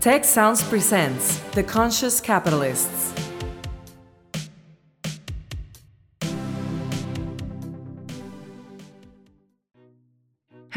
Tech Sounds presents The Conscious Capitalists.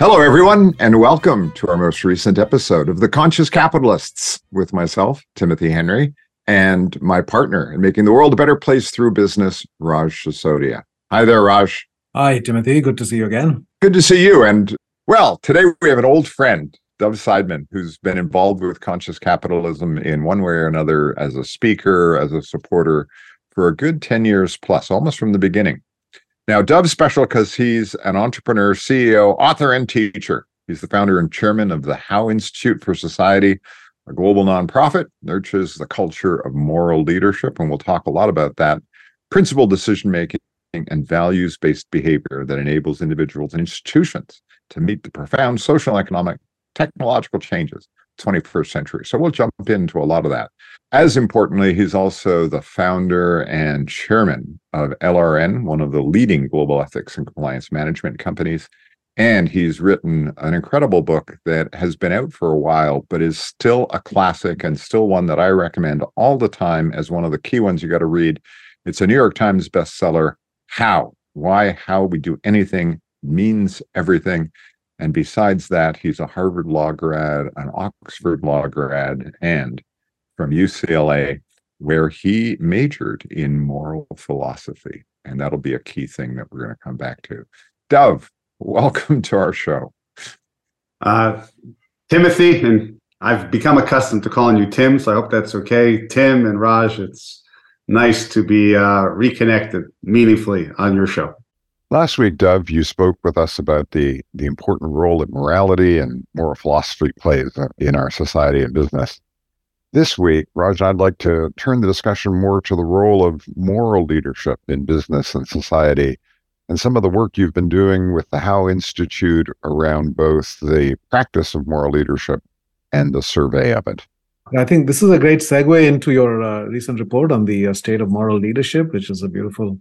Hello, everyone, and welcome to our most recent episode of The Conscious Capitalists with myself, Timothy Henry, and my partner in making the world a better place through business, Raj Sisodia. Hi there, Raj. Hi, Timothy. Good to see you again. Good to see you. And, well, today we have an old friend, Dov Seidman, who's been involved with conscious capitalism in one way or another as a speaker, as a supporter for a good 10 years plus, almost from the beginning. Now, Dov's special because he's an entrepreneur, CEO, author, and teacher. He's the founder and chairman of the HOW Institute for Society, a global nonprofit, nurtures the culture of moral leadership, and we'll talk a lot about that, principled decision-making and values-based behavior that enables individuals and institutions to meet the profound social, economic, technological changes of the 21st century. So we'll jump into a lot of that. As importantly, he's also the founder and chairman of LRN, one of the leading global ethics and compliance management companies. And he's written an incredible book that has been out for a while, but is still a classic and still one that I recommend all the time as one of the key ones you got to read. It's a New York Times bestseller, How We Do Anything Means Everything. And besides that, he's a Harvard Law grad, an Oxford Law grad, and from UCLA, where he majored in moral philosophy. And that'll be a key thing that we're going to come back to. Dov, welcome to our show. Timothy, and I've become accustomed to calling you Tim, so I hope that's okay. Tim and Raj, it's nice to be reconnected meaningfully on your show. Last week, Dov, you spoke with us about the important role that morality and moral philosophy plays in our society and business. This week, Raj, I'd like to turn the discussion more to the role of moral leadership in business and society, and some of the work you've been doing with the HOW Institute around both the practice of moral leadership and the survey of it. I think this is a great segue into your recent report on the state of moral leadership, which is a beautiful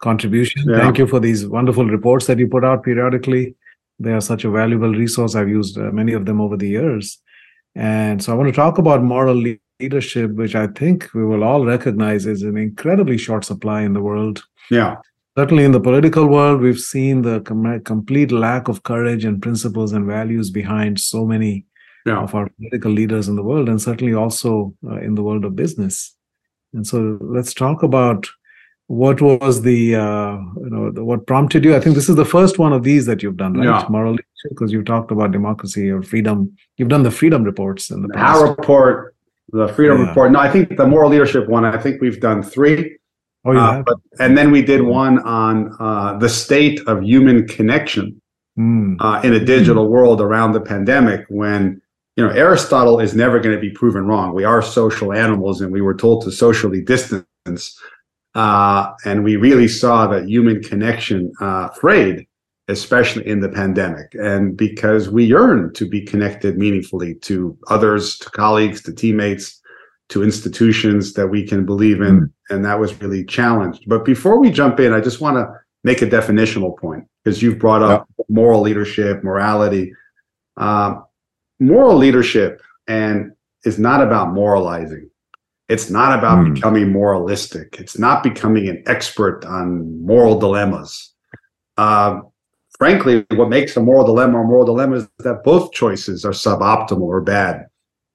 contribution. Yeah. Thank you for these wonderful reports that you put out periodically. They are such a valuable resource. I've used many of them over the years. And so I want to talk about moral leadership, which I think we will all recognize is an incredibly short supply in the world. Yeah. Certainly in the political world, we've seen the complete lack of courage and principles and values behind so many of our political leaders in the world, and certainly also in the world of business. And so let's talk about what was the, what prompted you? I think this is the first one of these that you've done, right? Yeah. Moral leadership, because you talked about democracy or freedom. You've done the freedom reports in the past. Our report, the freedom report. No, I think the moral leadership one, I think we've done three. Oh, yeah. And then we did one on the state of human connection in a digital world around the pandemic when, Aristotle is never going to be proven wrong. We are social animals, and we were told to socially distance. And we really saw that human connection frayed, especially in the pandemic. And because we yearn to be connected meaningfully to others, to colleagues, to teammates, to institutions that we can believe in. And that was really challenged. But before we jump in, I just want to make a definitional point, because you've brought up moral leadership, morality. Moral leadership and is not about moralizing. It's not about becoming moralistic. It's not becoming an expert on moral dilemmas. Frankly, what makes a moral dilemma is that both choices are suboptimal or bad.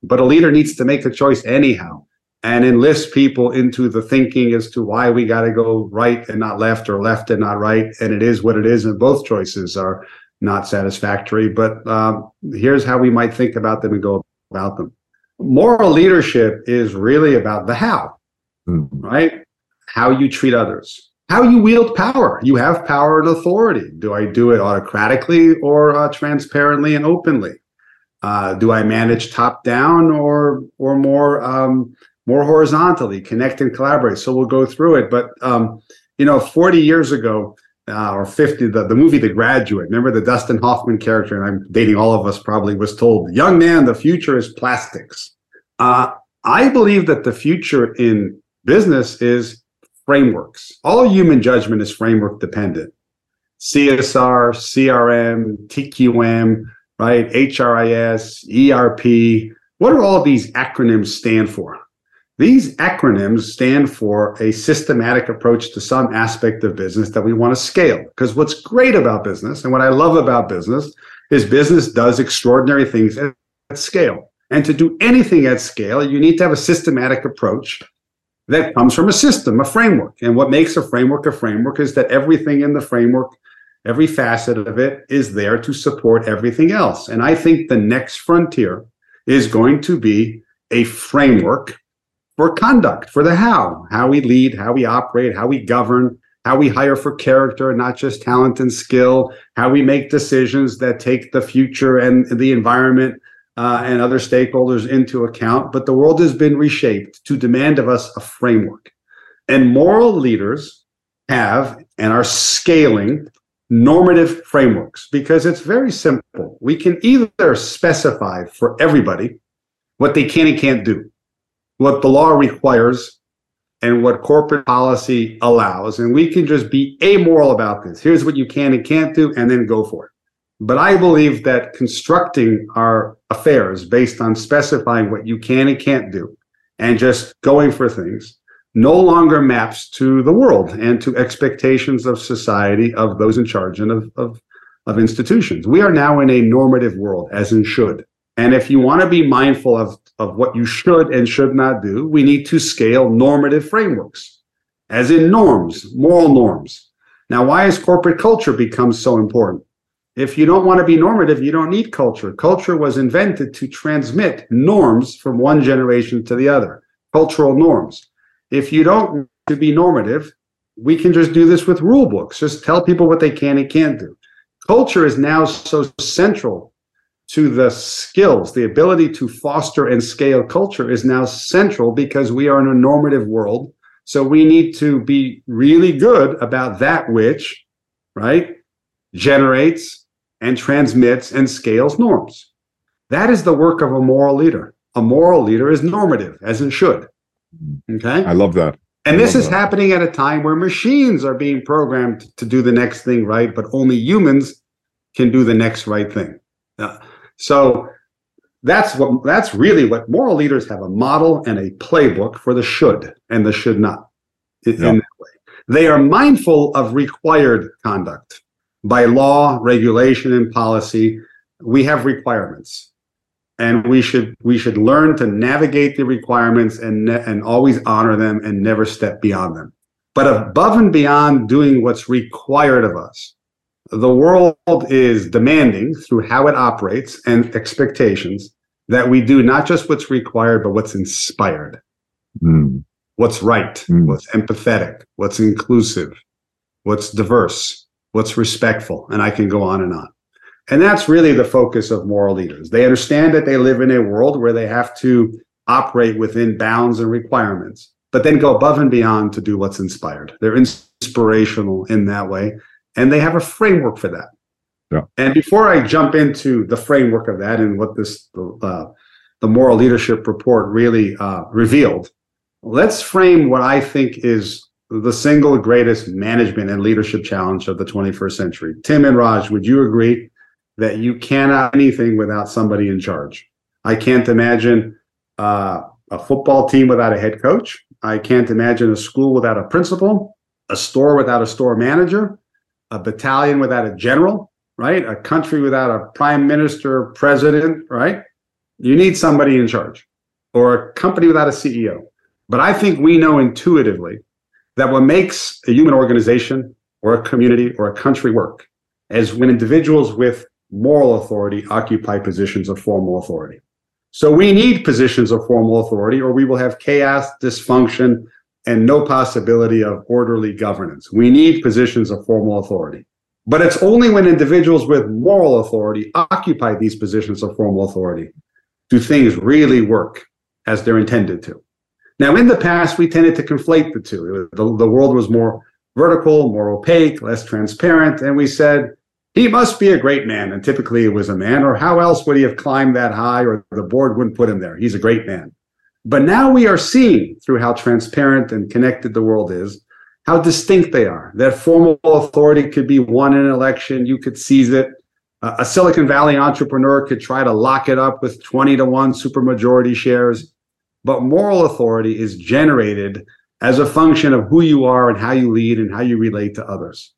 But a leader needs to make the choice anyhow and enlist people into the thinking as to why we got to go right and not left or left and not right. And it is what it is, and both choices are not satisfactory. But here's how we might think about them and go about them. Moral leadership is really about the how, right? How you treat others, how you wield power. You have power and authority. Do I do it autocratically or transparently and openly? Do I manage top down or more horizontally, connect and collaborate? So we'll go through it. But, 40 years ago or 50, the movie The Graduate, remember the Dustin Hoffman character, and I'm dating all of us probably, was told, young man, the future is plastics. I believe that the future in business is frameworks. All human judgment is framework dependent. CSR, CRM, TQM, right? HRIS, ERP. What do all these acronyms stand for? These acronyms stand for a systematic approach to some aspect of business that we want to scale. Because what's great about business and what I love about business is business does extraordinary things at scale. And to do anything at scale, you need to have a systematic approach that comes from a system, a framework. And what makes a framework is that everything in the framework, every facet of it, is there to support everything else. And I think the next frontier is going to be a framework for conduct, for the how we lead, how we operate, how we govern, how we hire for character, not just talent and skill, how we make decisions that take the future and the environment and other stakeholders into account. But the world has been reshaped to demand of us a framework. And moral leaders have and are scaling normative frameworks because it's very simple. We can either specify for everybody what they can and can't do, what the law requires, and what corporate policy allows. And we can just be amoral about this. Here's what you can and can't do, and then go for it. But I believe that constructing our affairs based on specifying what you can and can't do and just going for things no longer maps to the world and to expectations of society, of those in charge, and of institutions. We are now in a normative world, as in should. And if you want to be mindful of what you should and should not do, we need to scale normative frameworks, as in norms, moral norms. Now, why has corporate culture become so important? If you don't want to be normative, you don't need culture. Culture was invented to transmit norms from one generation to the other, cultural norms. If you don't want to be normative, we can just do this with rule books. Just tell people what they can and can't do. Culture is now so central to the skills. The ability to foster and scale culture is now central because we are in a normative world. So we need to be really good about that which, right, generates and transmits and scales norms. That is the work of a moral leader. A moral leader is normative, as in should. Okay? I love that. And this is happening at a time where machines are being programmed to do the next thing right, but only humans can do the next right thing. So that's really what moral leaders have, a model and a playbook for the should and the should not. In that way, they are mindful of required conduct by law, regulation, and policy. We have requirements, and we should learn to navigate the requirements and always honor them and never step beyond them. But above and beyond doing what's required of us, the world is demanding through how it operates and expectations that we do not just what's required, but what's inspired, what's right, what's empathetic, what's inclusive, what's diverse, what's respectful, and I can go on and on. And that's really the focus of moral leaders. They understand that they live in a world where they have to operate within bounds and requirements, but then go above and beyond to do what's inspired. They're inspirational in that way. And they have a framework for that. Yeah. And before I jump into the framework of that and what this the moral leadership report really revealed, let's frame what I think is the single greatest management and leadership challenge of the 21st century. Tim and Raj, would you agree that you cannot do anything without somebody in charge? I can't imagine a football team without a head coach. I can't imagine a school without a principal, a store without a store manager, a battalion without a general, right? A country without a prime minister, president, right? You need somebody in charge, or a company without a CEO. But I think we know intuitively that what makes a human organization or a community or a country work is when individuals with moral authority occupy positions of formal authority. So we need positions of formal authority, or we will have chaos, dysfunction, and no possibility of orderly governance. We need positions of formal authority. But it's only when individuals with moral authority occupy these positions of formal authority do things really work as they're intended to. Now, in the past, we tended to conflate the two. The world was more vertical, more opaque, less transparent, and we said, he must be a great man, and typically it was a man, or how else would he have climbed that high, or the board wouldn't put him there. He's a great man. But now we are seeing, through how transparent and connected the world is, how distinct they are. That formal authority could be won in an election. You could seize it. A Silicon Valley entrepreneur could try to lock it up with 20-to-1 supermajority shares. But moral authority is generated as a function of who you are and how you lead and how you relate to others.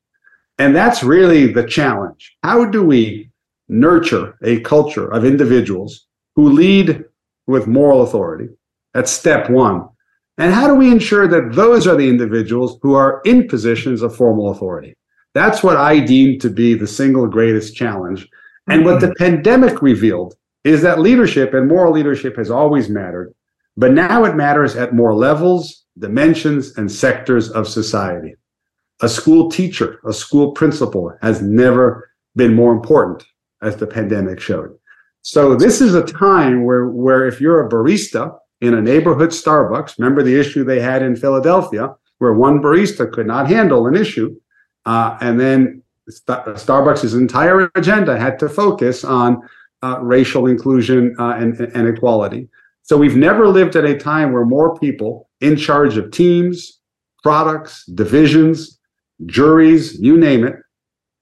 And that's really the challenge. How do we nurture a culture of individuals who lead with moral authority? That's step one. And how do we ensure that those are the individuals who are in positions of formal authority? That's what I deem to be the single greatest challenge. And what the pandemic revealed is that leadership and moral leadership has always mattered, but now it matters at more levels, dimensions, and sectors of society. A school teacher, a school principal has never been more important, as the pandemic showed. So this is a time where if you're a barista in a neighborhood Starbucks, remember the issue they had in Philadelphia, where one barista could not handle an issue, and then Starbucks' entire agenda had to focus on racial inclusion and equality. So we've never lived at a time where more people in charge of teams, products, divisions, juries, you name it,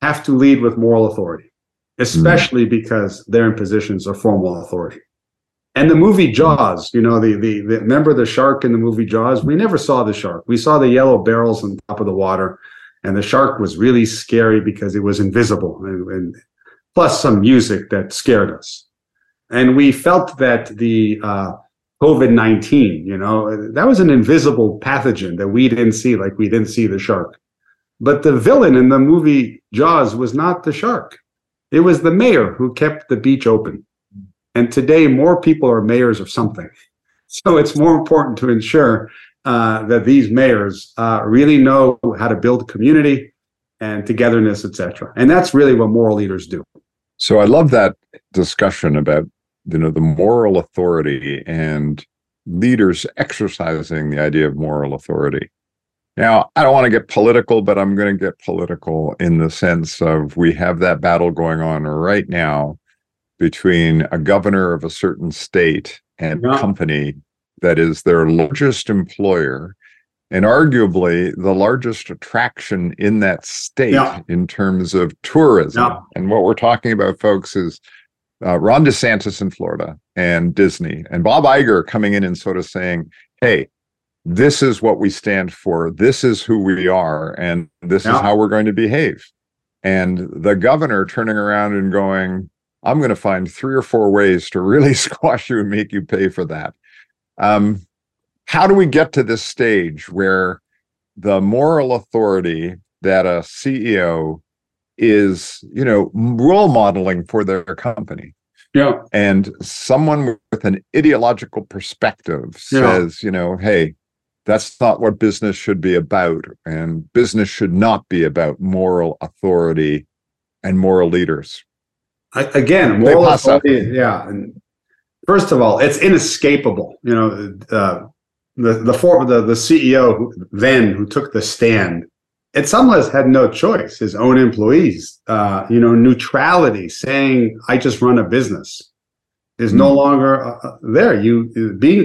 have to lead with moral authority, especially because they're in positions of formal authority. And the movie Jaws, you know, the remember the shark in the movie Jaws? We never saw the shark. We saw the yellow barrels on top of the water, and the shark was really scary because it was invisible, and plus some music that scared us. And we felt that the COVID-19, you know, that was an invisible pathogen that we didn't see, like we didn't see the shark. But the villain in the movie Jaws was not the shark. It was the mayor who kept the beach open. And today, more people are mayors of something. So it's more important to ensure that these mayors really know how to build community and togetherness, et cetera. And that's really what moral leaders do. So I love that discussion about, you know, the moral authority and leaders exercising the idea of moral authority. Now, I don't want to get political, but I'm going to get political in the sense of we have that battle going on right now between a governor of a certain state and company that is their largest employer and arguably the largest attraction in that state in terms of tourism. And what we're talking about, folks, is Ron DeSantis in Florida and Disney and Bob Iger coming in and sort of saying, hey, this is what we stand for. This is who we are. And this is how we're going to behave. And the governor turning around and going, I'm going to find 3 or 4 ways to really squash you and make you pay for that. How do we get to this stage where the moral authority that a CEO is, you know, role modeling for their company? And someone with an ideological perspective says, you know, hey, that's not what business should be about. And business should not be about moral authority and moral leaders. Again, moral authority, and first of all, it's inescapable. You know, the CEO who took the stand, at some level had no choice. His own employees, you know, neutrality, saying, "I just run a business," is no longer there.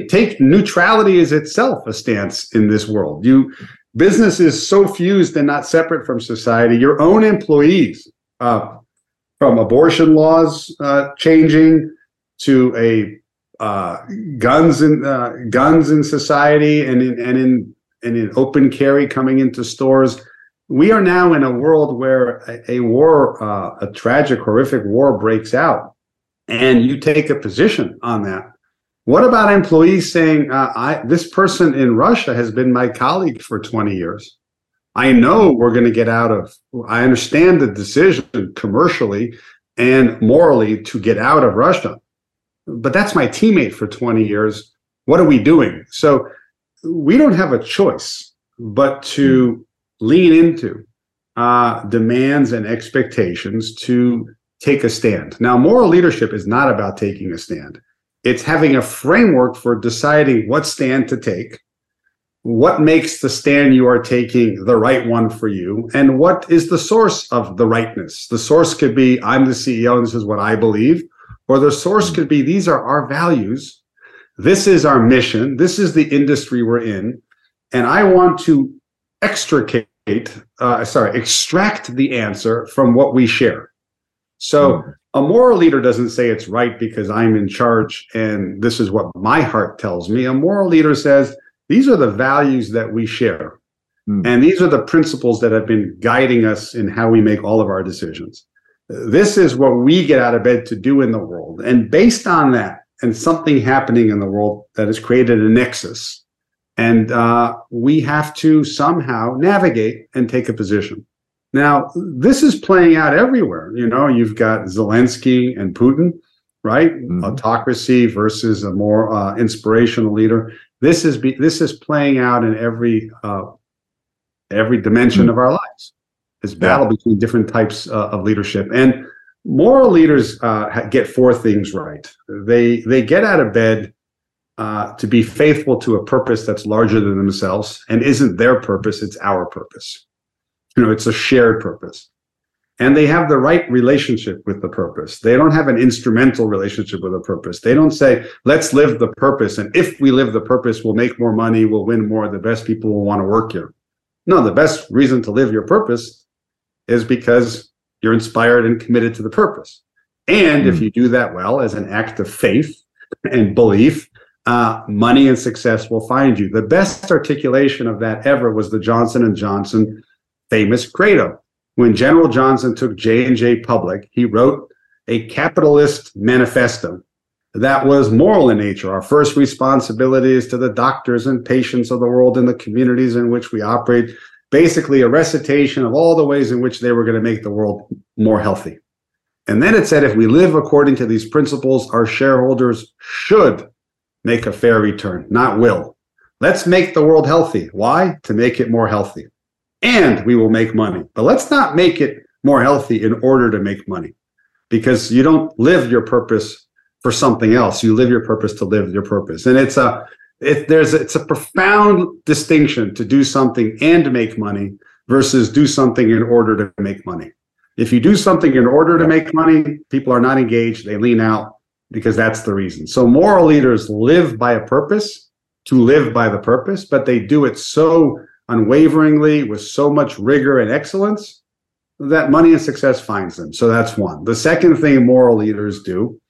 Take neutrality as itself a stance in this world. Business is so fused and not separate from society. Your own employees. From abortion laws changing to guns in society and in open carry coming into stores, we are now in a world where a war, a tragic, horrific war breaks out, and you take a position on that. What about employees saying, "This person in Russia has been my colleague for 20 years. I know we're going to get out of, I understand the decision commercially and morally to get out of Russia, but that's my teammate for 20 years. What are we doing?" So we don't have a choice but to lean into demands and expectations to take a stand. Now, moral leadership is not about taking a stand. It's having a framework for deciding what stand to take, what makes the stand you are taking the right one for you, and what is the source of the rightness. The source could be, I'm the CEO and this is what I believe, or the source could be, these are our values, this is our mission, this is the industry we're in, and I want to extract the answer from what we share. So a moral leader doesn't say it's right because I'm in charge and this is what my heart tells me. A moral leader says, these are the values that we share. And these are the principles that have been guiding us in how we make all of our decisions. This is what we get out of bed to do in the world. And based on that and something happening in the world that has created a nexus, and we have to somehow navigate and take a position. Now, this is playing out everywhere. You know, you've got Zelensky and Putin, right? Autocracy versus a more inspirational leader. This is playing out in every dimension of our lives. This battle between different types of leadership. And moral leaders get four things right. They get out of bed to be faithful to a purpose that's larger than themselves and isn't their purpose, it's our purpose. You know, it's a shared purpose. And they have the right relationship with the purpose. They don't have an instrumental relationship with a purpose. They don't say, let's live the purpose, and if we live the purpose, we'll make more money, we'll win more, the best people will want to work here. No, the best reason to live your purpose is because you're inspired and committed to the purpose. And if you do that well as an act of faith and belief, money and success will find you. The best articulation of that ever was the Johnson & Johnson famous credo. When General Johnson took J&J public, he wrote a capitalist manifesto that was moral in nature. Our first responsibility is to the doctors and patients of the world and the communities in which we operate. Basically a recitation of all the ways in which they were going to make the world more healthy. And then it said, if we live according to these principles, our shareholders should make a fair return, not will. Let's make the world healthy. Why? To make it more healthy. And we will make money. But let's not make it more healthy in order to make money. Because you don't live your purpose for something else. You live your purpose to live your purpose. And it's a profound distinction to do something and make money versus do something in order to make money. If you do something in order to make money, people are not engaged. They lean out. Because that's the reason. So moral leaders live by a purpose, to live by the purpose, but they do it so unwaveringly with so much rigor and excellence that money and success finds them. So that's one. The second thing moral leaders do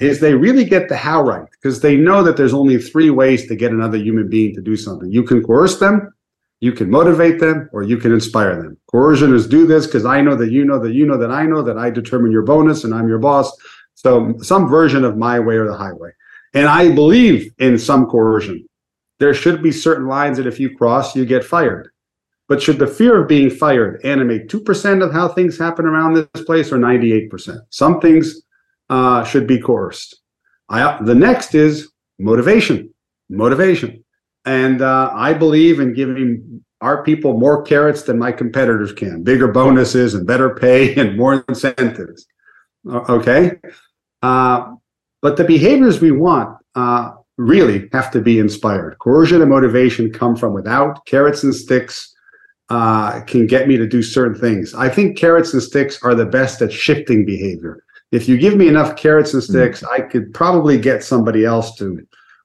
is they really get the how right, because they know that there's only three ways to get another human being to do something. You can coerce them, you can motivate them, or you can inspire them. Coercion is do this because I know that you know that you know that I know that I determine your bonus and I'm your boss. So some version of my way or the highway. And I believe in some coercion. There should be certain lines that if you cross, you get fired. But should the fear of being fired animate 2% of how things happen around this place or 98%? Some things should be coerced. The next is motivation. Motivation. And I believe in giving our people more carrots than my competitors can. Bigger bonuses and better pay and more incentives. Okay. But the behaviors we want really have to be inspired. Coercion and motivation come from without. Carrots and sticks can get me to do certain things. I think carrots and sticks are the best at shifting behavior. If you give me enough carrots and sticks, I could probably get somebody else to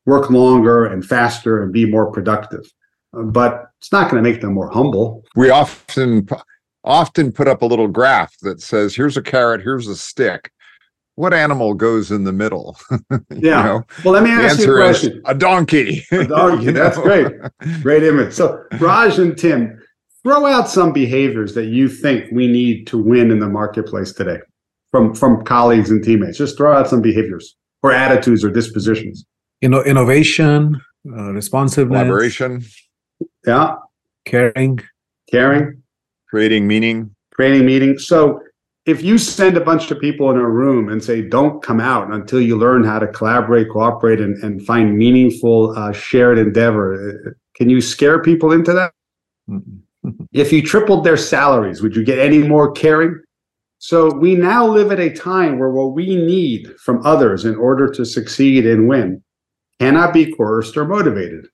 work longer and faster and be more productive. But it's not going to make them more humble. We often put up a little graph that says, here's a carrot, here's a stick. What animal goes in the middle? Yeah. Well, let me ask you a question. A donkey. A donkey. That's great. Great image. So Raj and Tim, throw out some behaviors that you think we need to win in the marketplace today from colleagues and teammates. Just throw out some behaviors or attitudes or dispositions. You know, innovation, responsiveness. Collaboration. Yeah. Caring. Creating meaning. So if you send a bunch of people in a room and say, don't come out until you learn how to collaborate, cooperate, and find meaningful shared endeavor, can you scare people into that? If you tripled their salaries, would you get any more caring? So we now live at a time where what we need from others in order to succeed and win cannot be coerced or motivated.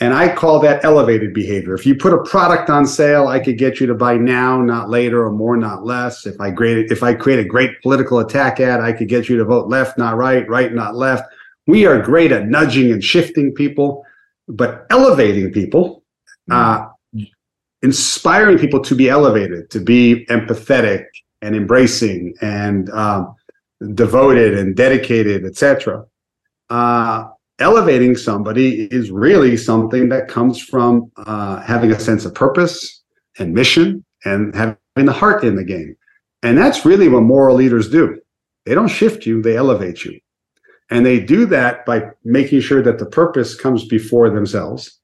And I call that elevated behavior. If you put a product on sale, I could get you to buy now, not later, or more, not less. If I create a great political attack ad, I could get you to vote left, not right, right, not left. We are great at nudging and shifting people, but elevating people, inspiring people to be elevated, to be empathetic and embracing and devoted and dedicated, etc. Elevating somebody is really something that comes from having a sense of purpose and mission and having the heart in the game. And that's really what moral leaders do. They don't shift you, they elevate you. And they do that by making sure that the purpose comes before themselves.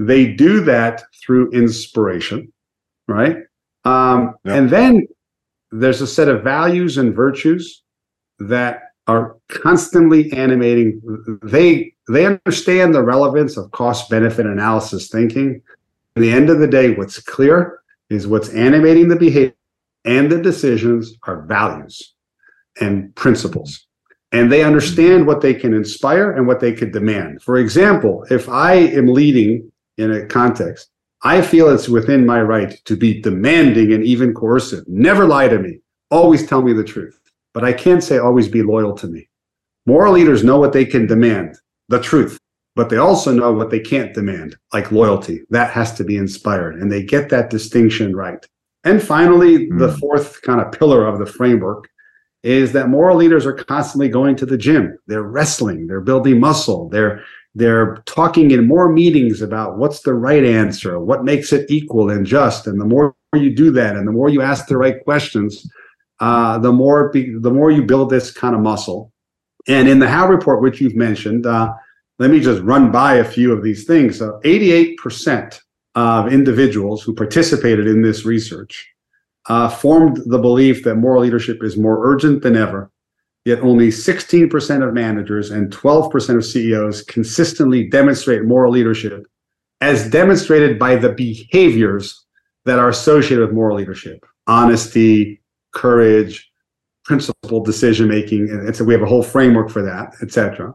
They do that through inspiration, right? And then there's a set of values and virtues that are constantly animating. They understand the relevance of cost-benefit analysis thinking. At the end of the day, what's clear is what's animating the behavior and the decisions are values and principles. And they understand what they can inspire and what they could demand. For example, if I am leading in a context, I feel it's within my right to be demanding and even coercive. Never lie to me. Always tell me the truth. But I can't say always be loyal to me. Moral leaders know what they can demand, the truth, but they also know what they can't demand, like loyalty. That has to be inspired, and they get that distinction right. And finally, the fourth kind of pillar of the framework is that moral leaders are constantly going to the gym. They're wrestling, they're building muscle, they're talking in more meetings about what's the right answer, what makes it equal and just. And the more you do that and the more you ask the right questions, the more you build this kind of muscle. And in the How report, which you've mentioned, let me just run by a few of these things. So 88% of individuals who participated in this research formed the belief that moral leadership is more urgent than ever, yet only 16% of managers and 12% of CEOs consistently demonstrate moral leadership as demonstrated by the behaviors that are associated with moral leadership: honesty, courage, principled decision-making, and so we have a whole framework for that, etc.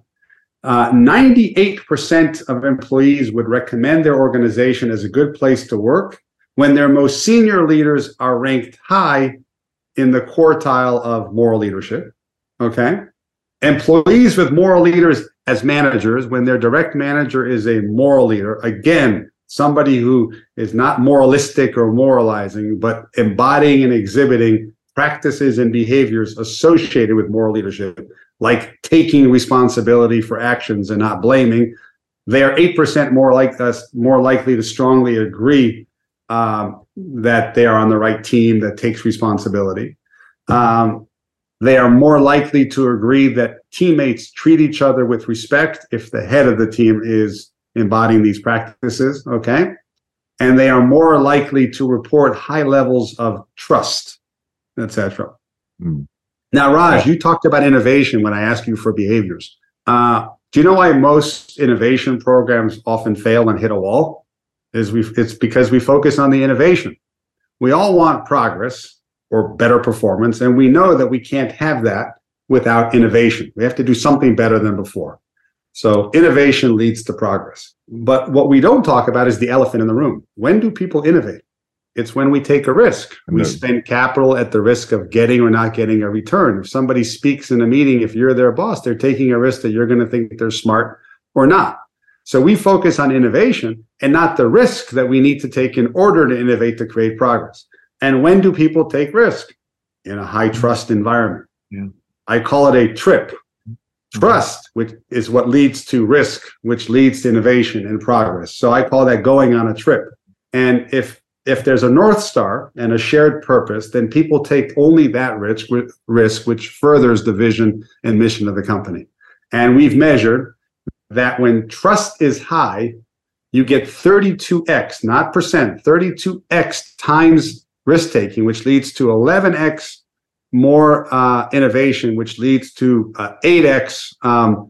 98% of employees would recommend their organization as a good place to work when their most senior leaders are ranked high in the quartile of moral leadership, okay? Employees with moral leaders as managers, when their direct manager is a moral leader, again, somebody who is not moralistic or moralizing, but embodying and exhibiting practices and behaviors associated with moral leadership, like taking responsibility for actions and not blaming. They are 8% more likely to strongly agree that they are on the right team that takes responsibility. They are more likely to agree that teammates treat each other with respect if the head of the team is embodying these practices, okay? And they are more likely to report high levels of trust, etc. Now, Raj, you talked about innovation when I asked you for behaviors. Do you know why most innovation programs often fail and hit a wall? It's because we focus on the innovation. We all want progress or better performance, and we know that we can't have that without innovation. We have to do something better than before. So innovation leads to progress. But what we don't talk about is the elephant in the room. When do people innovate? It's when we take a risk. We spend capital at the risk of getting or not getting a return. If somebody speaks in a meeting, if you're their boss, they're taking a risk that you're going to think they're smart or not. So we focus on innovation and not the risk that we need to take in order to innovate to create progress. And when do people take risk? In a high trust environment. Yeah. I call it a trip. Trust, which is what leads to risk, which leads to innovation and progress. So I call that going on a trip. And if there's a North Star and a shared purpose, then people take only that risk, which furthers the vision and mission of the company. And we've measured that when trust is high, you get 32x, not percent, 32x times risk-taking, which leads to 11x more innovation, which leads to 8x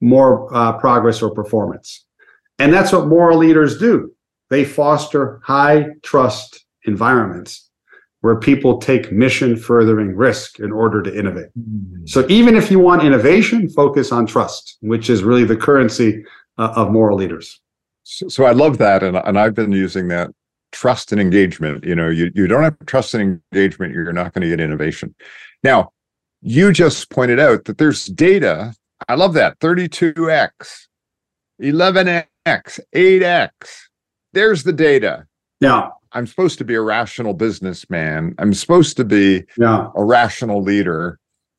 more progress or performance. And that's what moral leaders do. They foster high trust environments where people take mission furthering risk in order to innovate. So even if you want innovation, focus on trust, which is really the currency of moral leaders. So I love that. And I've been using that, trust and engagement. You know, you don't have trust and engagement, you're not going to get innovation. Now, you just pointed out that there's data. I love that. 32X, 11X, 8X. There's the data. Yeah. I'm supposed to be a rational businessman. I'm supposed to be a rational leader.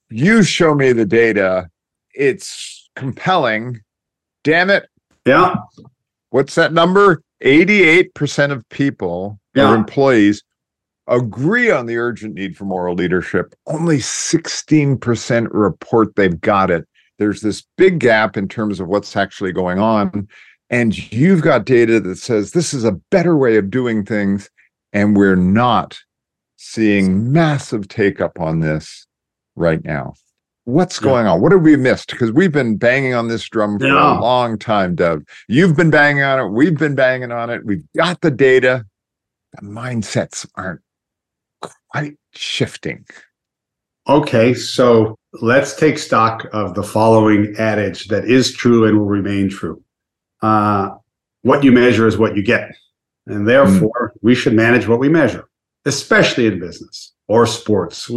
You show me the data. It's compelling. Damn it. Yeah. What's that number? 88% of people or employees agree on the urgent need for moral leadership. Only 16% report they've got it. There's this big gap in terms of what's actually going on. And you've got data that says this is a better way of doing things, and we're not seeing massive take-up on this right now. What's going on? What have we missed? Because we've been banging on this drum for a long time, Dov. You've been banging on it. We've been banging on it. We've got the data. The mindsets aren't quite shifting. Okay, so let's take stock of the following adage that is true and will remain true. What you measure is what you get. And therefore, we should manage what we measure, especially in business or sports.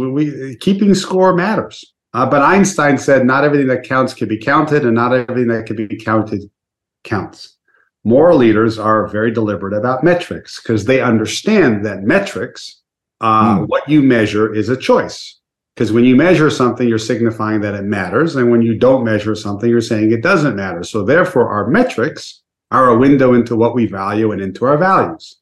Keeping score matters. But Einstein said, not everything that counts can be counted, and not everything that can be counted counts. Moral leaders are very deliberate about metrics because they understand that metrics, what you measure is a choice. Because when you measure something, you're signifying that it matters. And when you don't measure something, you're saying it doesn't matter. So therefore, our metrics are a window into what we value and into our values.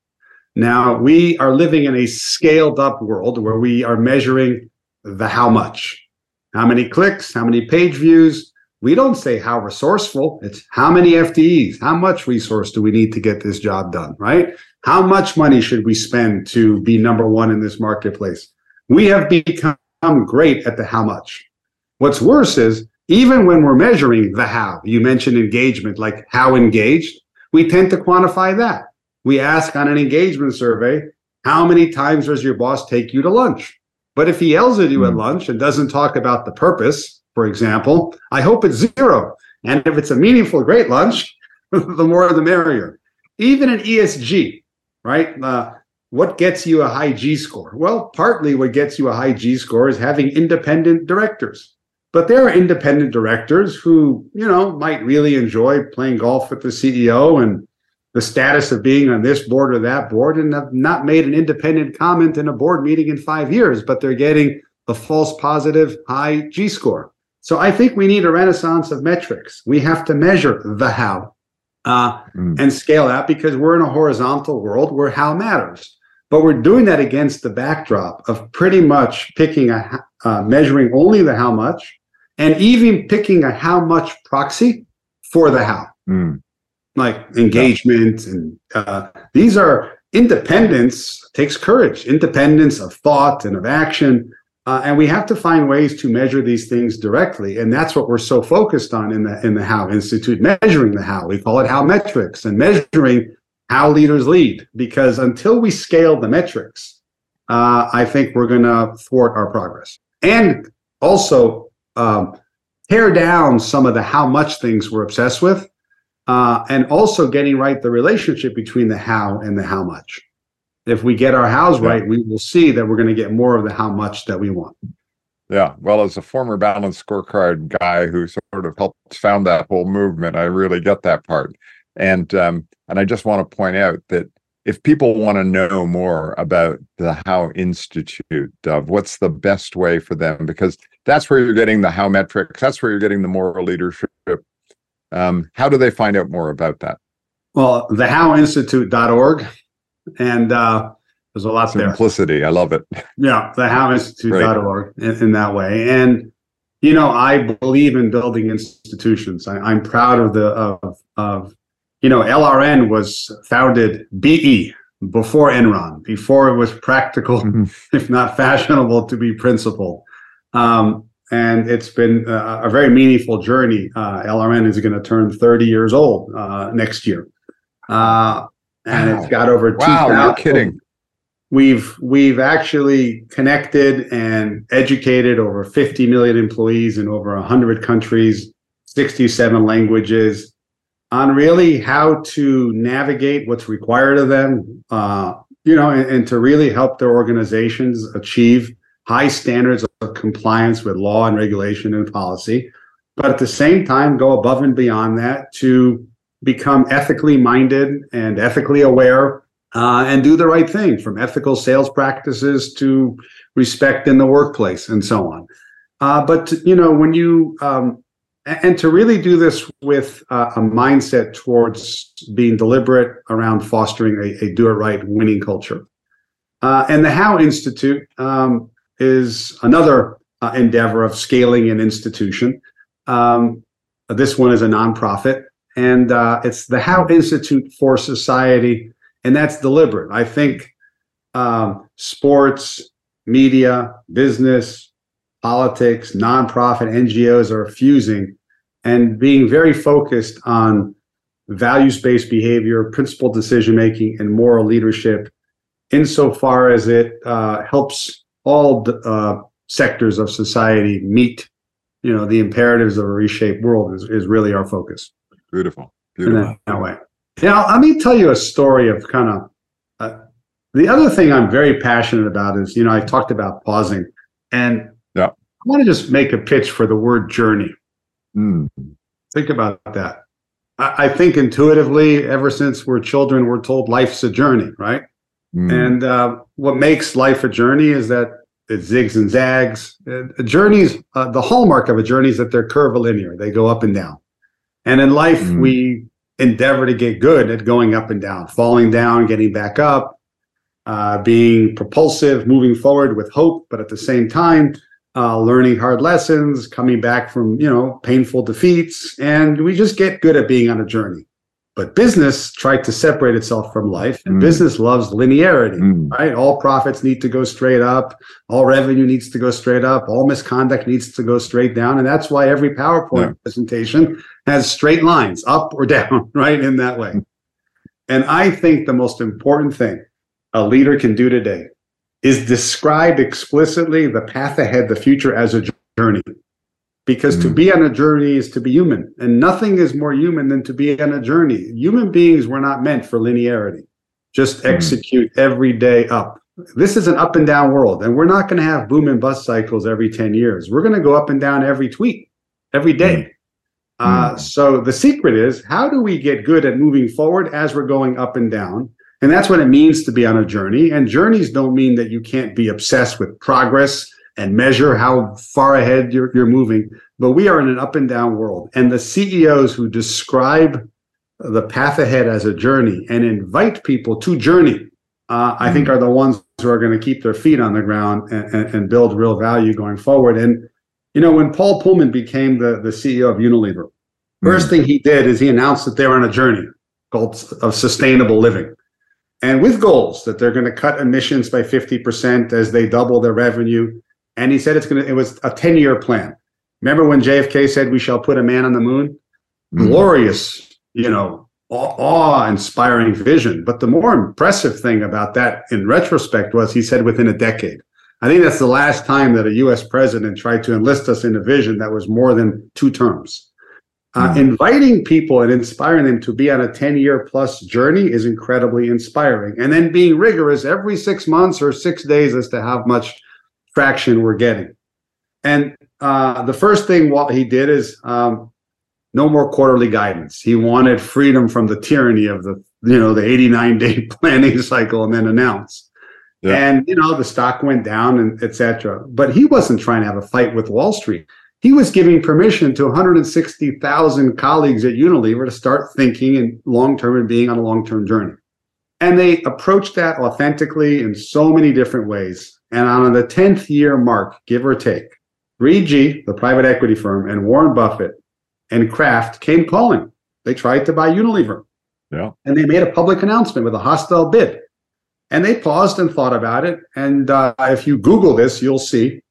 Now, we are living in a scaled up world where we are measuring the how much. How many clicks, how many page views. We don't say how resourceful. It's how many FTEs, how much resource do we need to get this job done, right? How much money should we spend to be number one in this marketplace? We have become great at the how much. What's worse is even when we're measuring the how, you mentioned engagement, like how engaged, we tend to quantify that. We ask on an engagement survey, how many times does your boss take you to lunch? But if he yells at you at lunch and doesn't talk about the purpose, for example, I hope it's 0. And if it's a meaningful, great lunch, the more the merrier. Even in ESG, right? What gets you a high G score? Well, partly what gets you a high G score is having independent directors. But there are independent directors who, you know, might really enjoy playing golf with the CEO and the status of being on this board or that board and have not made an independent comment in a board meeting in 5 years, but they're getting the false positive high G score. So I think we need a renaissance of metrics. We have to measure the how and scale out because we're in a horizontal world where how matters. But we're doing that against the backdrop of pretty much picking measuring only the how much and even picking a how much proxy for the how, like engagement. And these are independence takes courage, independence of thought and of action. And we have to find ways to measure these things directly. And that's what we're so focused on in the How Institute, measuring the how. We call it How Metrics and measuring how leaders lead, because until we scale the metrics, I think we're going to thwart our progress. And also tear down some of the how much things we're obsessed with, and also getting right the relationship between the how and the how much. If we get our hows right, we will see that we're going to get more of the how much that we want. Yeah, well, as a former balance scorecard guy who sort of helped found that whole movement, I really get that part. And I just want to point out that if people want to know more about the How Institute, Dov, what's the best way for them? Because that's where you're getting the how metrics. That's where you're getting the moral leadership. How do they find out more about that? Well, thehowinstitute.org. And there's a lot there. Simplicity. I love it. Yeah, thehowinstitute.org in that way. And you know, I believe in building institutions. I'm proud of you know, LRN was founded BE before Enron, before it was practical, if not fashionable, to be principled. And it's been a very meaningful journey. LRN is going to turn 30 years old next year. and it's got over 2,000. Wow, you're kidding. We've actually connected and educated over 50 million employees in over 100 countries, 67 languages, on really how to navigate what's required of them, and to really help their organizations achieve high standards of compliance with law and regulation and policy, but at the same time go above and beyond that to become ethically minded and ethically aware, and do the right thing, from ethical sales practices to respect in the workplace and so on. And to really do this with a mindset towards being deliberate around fostering a do-it-right winning culture. And the HOW Institute is another endeavor of scaling an institution. This one is a nonprofit, and it's the HOW Institute for Society, and that's deliberate. I think sports, media, business, politics, nonprofit, NGOs are fusing and being very focused on values-based behavior, principled decision-making, and moral leadership insofar as it helps all sectors of society meet, the imperatives of a reshaped world is really our focus. Beautiful. Beautiful. In that way. Now, let me tell you a story of kind of, the other thing I'm very passionate about is, I talked about pausing, and yeah. I want to just make a pitch for the word journey. Mm. Think about that. I think intuitively, ever since we're children, we're told life's a journey, right? Mm. And what makes life a journey is that it zigs and zags. The hallmark of a journey is that they're curvilinear. They go up and down. And in life, we endeavor to get good at going up and down, falling down, getting back up, being propulsive, moving forward with hope, but at the same time, learning hard lessons, coming back from, painful defeats, and we just get good at being on a journey. But business tried to separate itself from life, and business loves linearity, right? All profits need to go straight up, all revenue needs to go straight up, all misconduct needs to go straight down, and that's why every PowerPoint presentation has straight lines, up or down, right, in that way. And I think the most important thing a leader can do today is describe explicitly the path ahead, the future, as a journey. Because to be on a journey is to be human, and nothing is more human than to be on a journey. Human beings were not meant for linearity. Just execute every day up. This is an up and down world, and we're not going to have boom and bust cycles every 10 years. We're going to go up and down every tweet, every day. So the secret is, how do we get good at moving forward as we're going up and down? And that's what it means to be on a journey. And journeys don't mean that you can't be obsessed with progress and measure how far ahead you're moving. But we are in an up and down world. And the CEOs who describe the path ahead as a journey and invite people to journey, I think are the ones who are going to keep their feet on the ground and build real value going forward. And, when Paul Polman became the CEO of Unilever, first thing he did is he announced that they were on a journey called of sustainable living. And with goals that they're going to cut emissions by 50% as they double their revenue. And he said it was a 10-year plan. Remember when JFK said, "We shall put a man on the moon"? Glorious, awe-inspiring vision. But the more impressive thing about that in retrospect was he said within a decade. I think that's the last time that a U.S. president tried to enlist us in a vision that was more than 2 terms. Inviting people and inspiring them to be on a 10-year plus journey is incredibly inspiring. And then being rigorous every 6 months or 6 days as to how much traction we're getting. And the first thing what he did is no more quarterly guidance. He wanted freedom from the tyranny of the 89-day planning cycle and then announce. Yeah. And, the stock went down and et cetera. But he wasn't trying to have a fight with Wall Street. He was giving permission to 160,000 colleagues at Unilever to start thinking in long-term and being on a long-term journey. And they approached that authentically in so many different ways. And on the 10th year mark, give or take, 3G, the private equity firm, and Warren Buffett and Kraft came calling. They tried to buy Unilever. Yeah. And they made a public announcement with a hostile bid. And they paused and thought about it. And if you Google this, you'll see.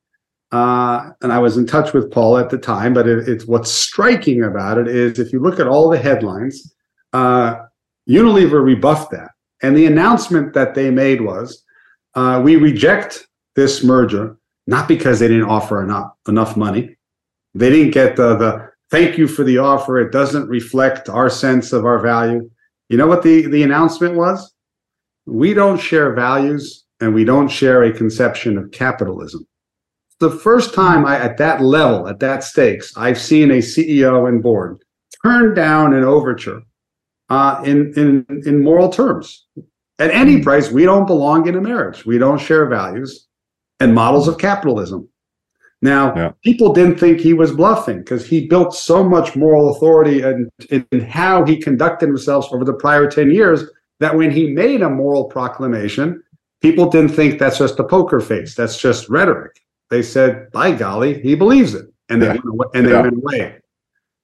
And I was in touch with Paul at the time, but it's what's striking about it is if you look at all the headlines, Unilever rebuffed that. And the announcement that they made was, we reject this merger, not because they didn't offer enough money. They didn't get the thank you for the offer. It doesn't reflect our sense of our value. You know what the announcement was? We don't share values and we don't share a conception of capitalism. The first time at that level, at that stakes, I've seen a CEO and board turn down an overture in moral terms. At any price, we don't belong in a marriage. We don't share values and models of capitalism. Now, people didn't think he was bluffing because he built so much moral authority in how he conducted himself over the prior 10 years that when he made a moral proclamation, people didn't think that's just a poker face. That's just rhetoric. They said, by golly, he believes it. And they went away.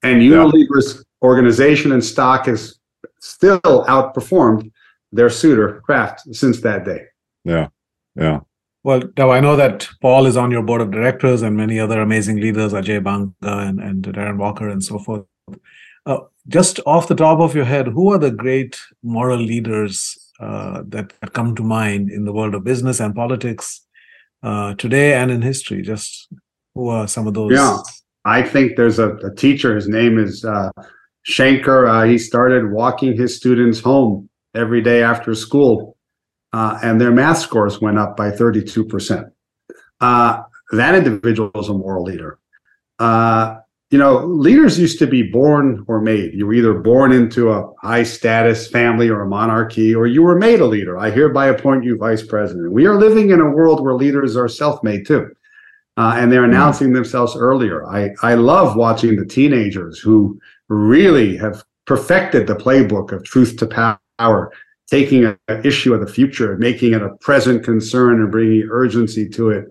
And, Unilever's organization and stock has still outperformed their suitor, Kraft, since that day. Yeah, yeah. Well, now I know that Paul is on your board of directors and many other amazing leaders, Ajay Banga and Darren Walker and so forth. Just off the top of your head, who are the great moral leaders that come to mind in the world of business and politics today and in history? Just who are some of those? Yeah, I think there's a teacher. His name is Shankar. He started walking his students home every day after school. And their math scores went up by 32%. That individual is a moral leader. You know, leaders used to be born or made. You were either born into a high status family or a monarchy, or you were made a leader. I hereby appoint you vice president. We are living in a world where leaders are self-made too. And they're announcing themselves earlier. I love watching the teenagers who really have perfected the playbook of truth to power, taking an issue of the future, making it a present concern and bringing urgency to it.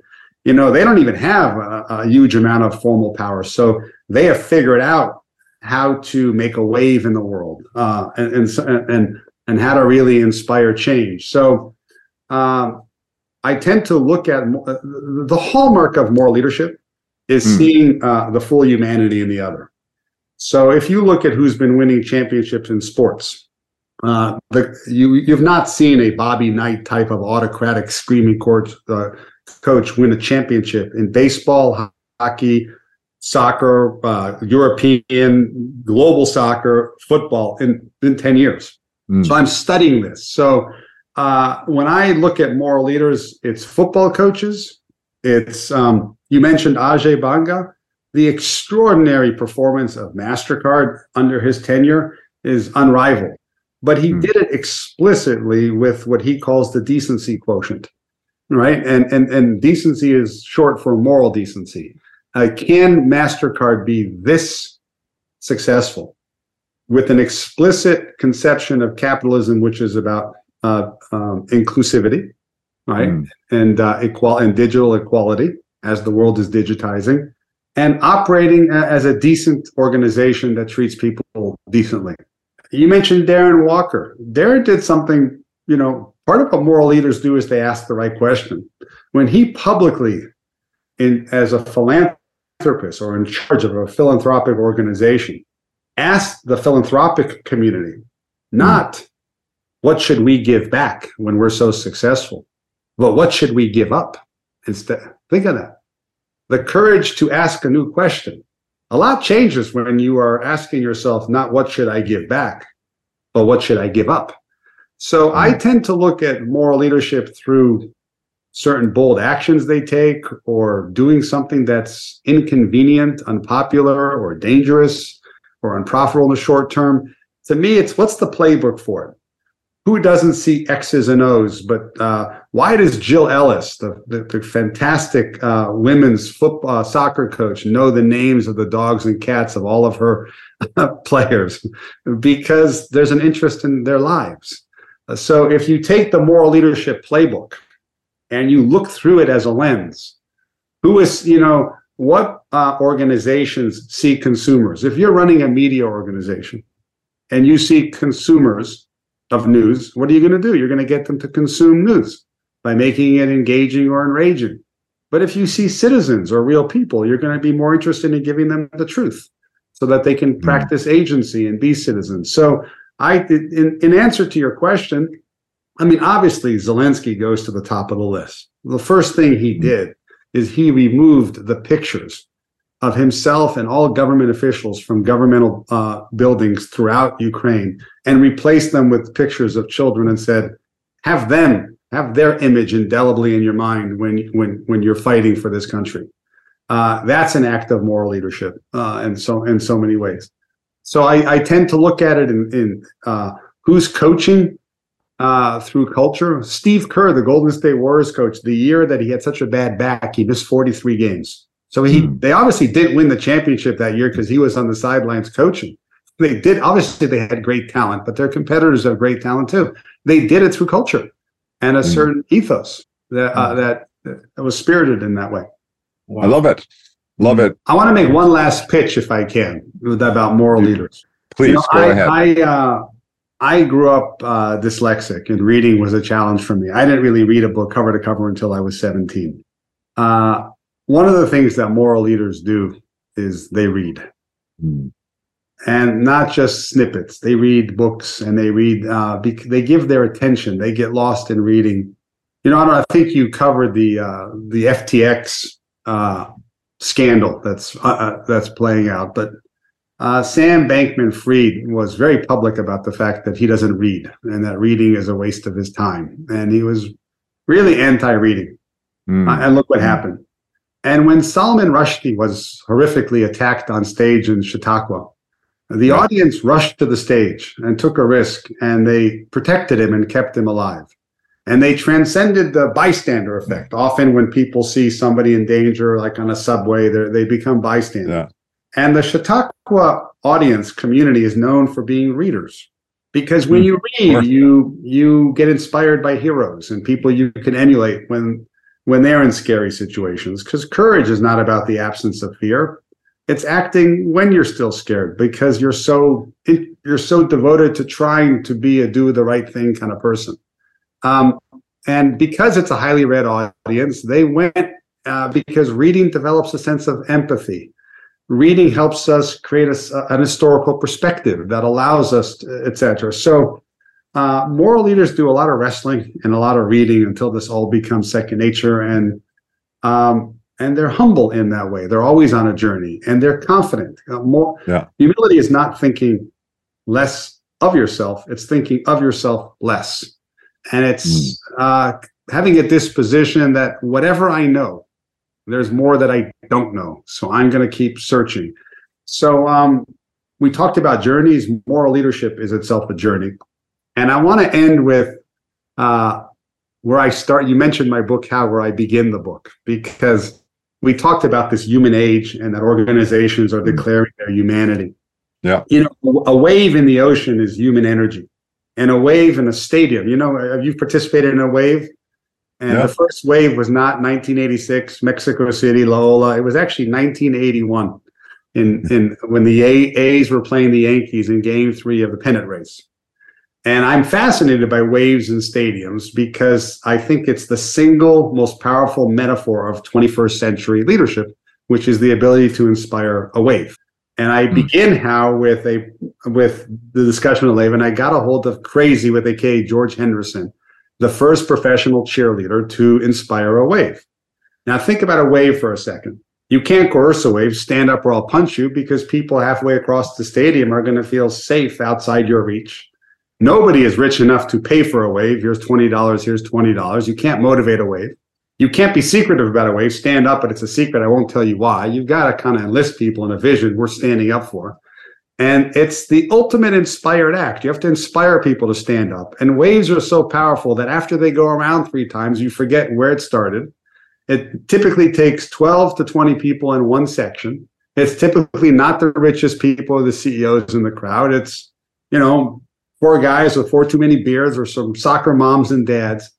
You know, they don't even have a huge amount of formal power. So they have figured out how to make a wave in the world and how to really inspire change. So I tend to look at the hallmark of moral leadership is seeing the full humanity in the other. So if you look at who's been winning championships in sports, you've not seen a Bobby Knight type of autocratic screaming coach win a championship in baseball, hockey, soccer, European, global soccer, football in 10 years. So I'm studying this. So when I look at moral leaders, it's football coaches. It's you mentioned Ajay Banga. The extraordinary performance of MasterCard under his tenure is unrivaled. But he did it explicitly with what he calls the decency quotient, right? And decency is short for moral decency. Can MasterCard be this successful with an explicit conception of capitalism, which is about inclusivity, right? And and digital equality as the world is digitizing, and operating as a decent organization that treats people decently. You mentioned Darren Walker. Darren did something, you know, part of what moral leaders do is they ask the right question. When he publicly, as a philanthropist or in charge of a philanthropic organization, asked the philanthropic community, not what should we give back when we're so successful, but what should we give up instead? Think of that. The courage to ask a new question. A lot changes when you are asking yourself, not what should I give back, but what should I give up? So I tend to look at moral leadership through certain bold actions they take or doing something that's inconvenient, unpopular, or dangerous, or unprofitable in the short term. To me, it's what's the playbook for it? Who doesn't see X's and O's? But why does Jill Ellis, the fantastic women's football soccer coach, know the names of the dogs and cats of all of her players? Because there's an interest in their lives. So if you take the moral leadership playbook and you look through it as a lens, who is, you know, what organizations see consumers? If you're running a media organization and you see consumers of news, what are you going to do? You're going to get them to consume news by making it engaging or enraging. But if you see citizens or real people, you're going to be more interested in giving them the truth so that they can practice agency and be citizens. So I, in answer to your question, I mean, obviously, Zelensky goes to the top of the list. The first thing he did is he removed the pictures of himself and all government officials from governmental buildings throughout Ukraine and replaced them with pictures of children and said, have them, have their image indelibly in your mind when you're fighting for this country. That's an act of moral leadership in so many ways. So I tend to look at it in who's coaching through culture. Steve Kerr, the Golden State Warriors coach, the year that he had such a bad back, he missed 43 games. So they obviously didn't win the championship that year because he was on the sidelines coaching. They did. Obviously, they had great talent, but their competitors have great talent too. They did it through culture and a certain ethos that was spirited in that way. Wow. I love it. Love it. I want to make one last pitch, if I can, about moral leaders. Please, go ahead. I grew up dyslexic, and reading was a challenge for me. I didn't really read a book cover to cover until I was 17. One of the things that moral leaders do is they read. Mm. And not just snippets. They read books, and they read. They give their attention. They get lost in reading. You know, I think you covered the FTX scandal that's playing out. But Sam Bankman-Fried was very public about the fact that he doesn't read, and that reading is a waste of his time. And he was really anti-reading. Mm. And look what happened. And when Salman Rushdie was horrifically attacked on stage in Chautauqua, the audience rushed to the stage and took a risk, and they protected him and kept him alive. And they transcended the bystander effect. Often when people see somebody in danger, like on a subway, they become bystanders. Yeah. And the Chautauqua audience community is known for being readers, because when you read, you get inspired by heroes and people you can emulate when they're in scary situations. Because courage is not about the absence of fear. It's acting when you're still scared, because you're so devoted to trying to be a do the right thing kind of person. And because it's a highly read audience, they went because reading develops a sense of empathy. Reading helps us create an historical perspective that allows us, etc. So moral leaders do a lot of wrestling and a lot of reading until this all becomes second nature. And they're humble in that way. They're always on a journey, and they're confident. Humility is not thinking less of yourself. It's thinking of yourself less. And it's having a disposition that whatever I know, there's more that I don't know. So I'm going to keep searching. So we talked about journeys. Moral leadership is itself a journey. And I want to end with where I start. You mentioned my book, where I begin the book, because we talked about this human age and that organizations are declaring their humanity. Yeah. You know, a wave in the ocean is human energy, and a wave in a stadium. You know, have you participated in a wave? And the first wave was not 1986, Mexico City, La Ola. It was actually 1981 in when the A's were playing the Yankees in game 3 of the pennant race. And I'm fascinated by waves in stadiums because I think it's the single most powerful metaphor of 21st century leadership, which is the ability to inspire a wave. And I begin with the discussion of wave, and I got a hold of Crazy with a K, George Henderson, the first professional cheerleader to inspire a wave. Now think about a wave for a second. You can't coerce a wave, stand up or I'll punch you, because people halfway across the stadium are going to feel safe outside your reach. Nobody is rich enough to pay for a wave. Here's $20, here's $20. You can't motivate a wave. You can't be secretive about a wave. Stand up, but it's a secret. I won't tell you why. You've got to kind of enlist people in a vision we're standing up for. And it's the ultimate inspired act. You have to inspire people to stand up. And waves are so powerful that after they go around 3 times, you forget where it started. It typically takes 12 to 20 people in one section. It's typically not the richest people, the CEOs in the crowd. It's, you know, 4 guys with 4 too many beards or some soccer moms and dads.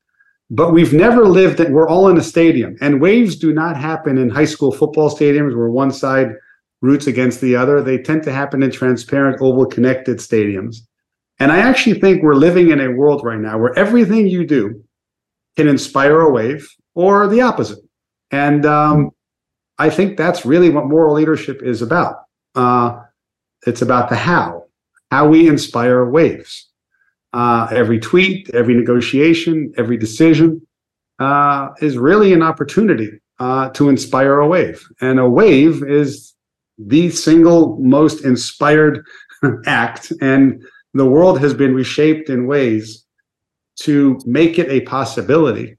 But we've never lived that we're all in a stadium. And waves do not happen in high school football stadiums where one side roots against the other. They tend to happen in transparent, oval-connected stadiums. And I actually think we're living in a world right now where everything you do can inspire a wave or the opposite. And I think that's really what moral leadership is about. It's about the how we inspire waves. every tweet, every negotiation, every decision is really an opportunity to inspire a wave. And a wave is the single most inspired act. And the world has been reshaped in ways to make it a possibility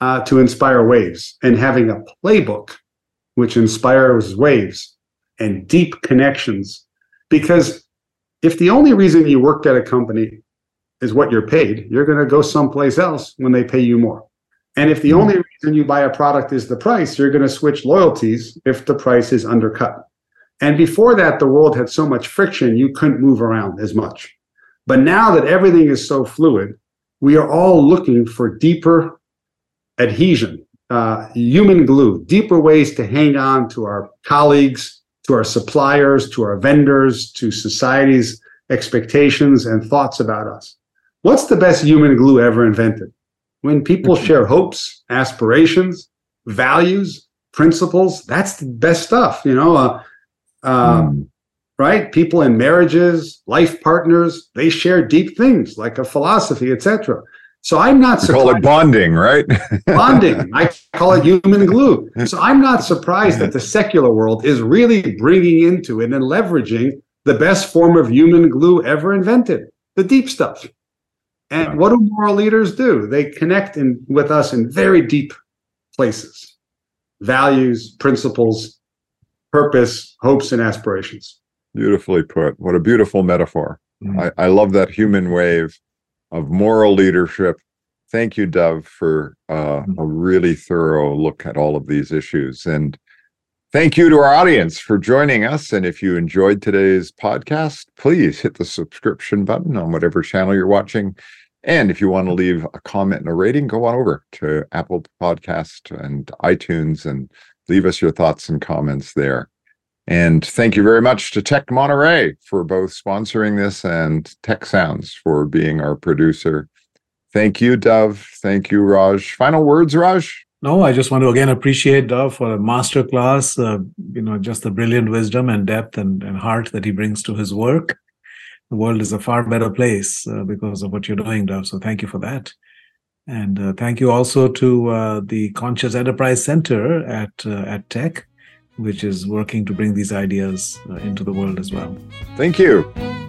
to inspire waves. And having a playbook which inspires waves and deep connections. Because if the only reason you worked at a company is what you're paid, you're going to go someplace else when they pay you more. And if the only reason you buy a product is the price, you're going to switch loyalties if the price is undercut. And before that, the world had so much friction, you couldn't move around as much. But now that everything is so fluid, we are all looking for deeper adhesion, human glue, deeper ways to hang on to our colleagues, to our suppliers, to our vendors, to society's expectations and thoughts about us. What's the best human glue ever invented? When people share hopes, aspirations, values, principles, that's the best stuff, you know, right? People in marriages, life partners, they share deep things like a philosophy, etc. So I'm not surprised. You call it bonding, right? Bonding. I call it human glue. So I'm not surprised that the secular world is really bringing into and then leveraging the best form of human glue ever invented, the deep stuff. And what do moral leaders do? They connect with us in very deep places, values, principles, purpose, hopes, and aspirations. Beautifully put. What a beautiful metaphor. Mm-hmm. I love that human wave of moral leadership. Thank you, Dov, for a really thorough look at all of these issues. And thank you to our audience for joining us. And if you enjoyed today's podcast, please hit the subscription button on whatever channel you're watching. And if you want to leave a comment and a rating, go on over to Apple Podcast and iTunes and leave us your thoughts and comments there. And thank you very much to Tech Monterey for both sponsoring this and Tech Sounds for being our producer. Thank you, Dov. Thank you, Raj. Final words, Raj? No, I just want to again appreciate Dov for a masterclass, you know, just the brilliant wisdom and depth and heart that he brings to his work. The world is a far better place because of what you're doing, Dov. So thank you for that. And thank you also to the Conscious Enterprise Center at Tech, which is working to bring these ideas into the world as well. Thank you.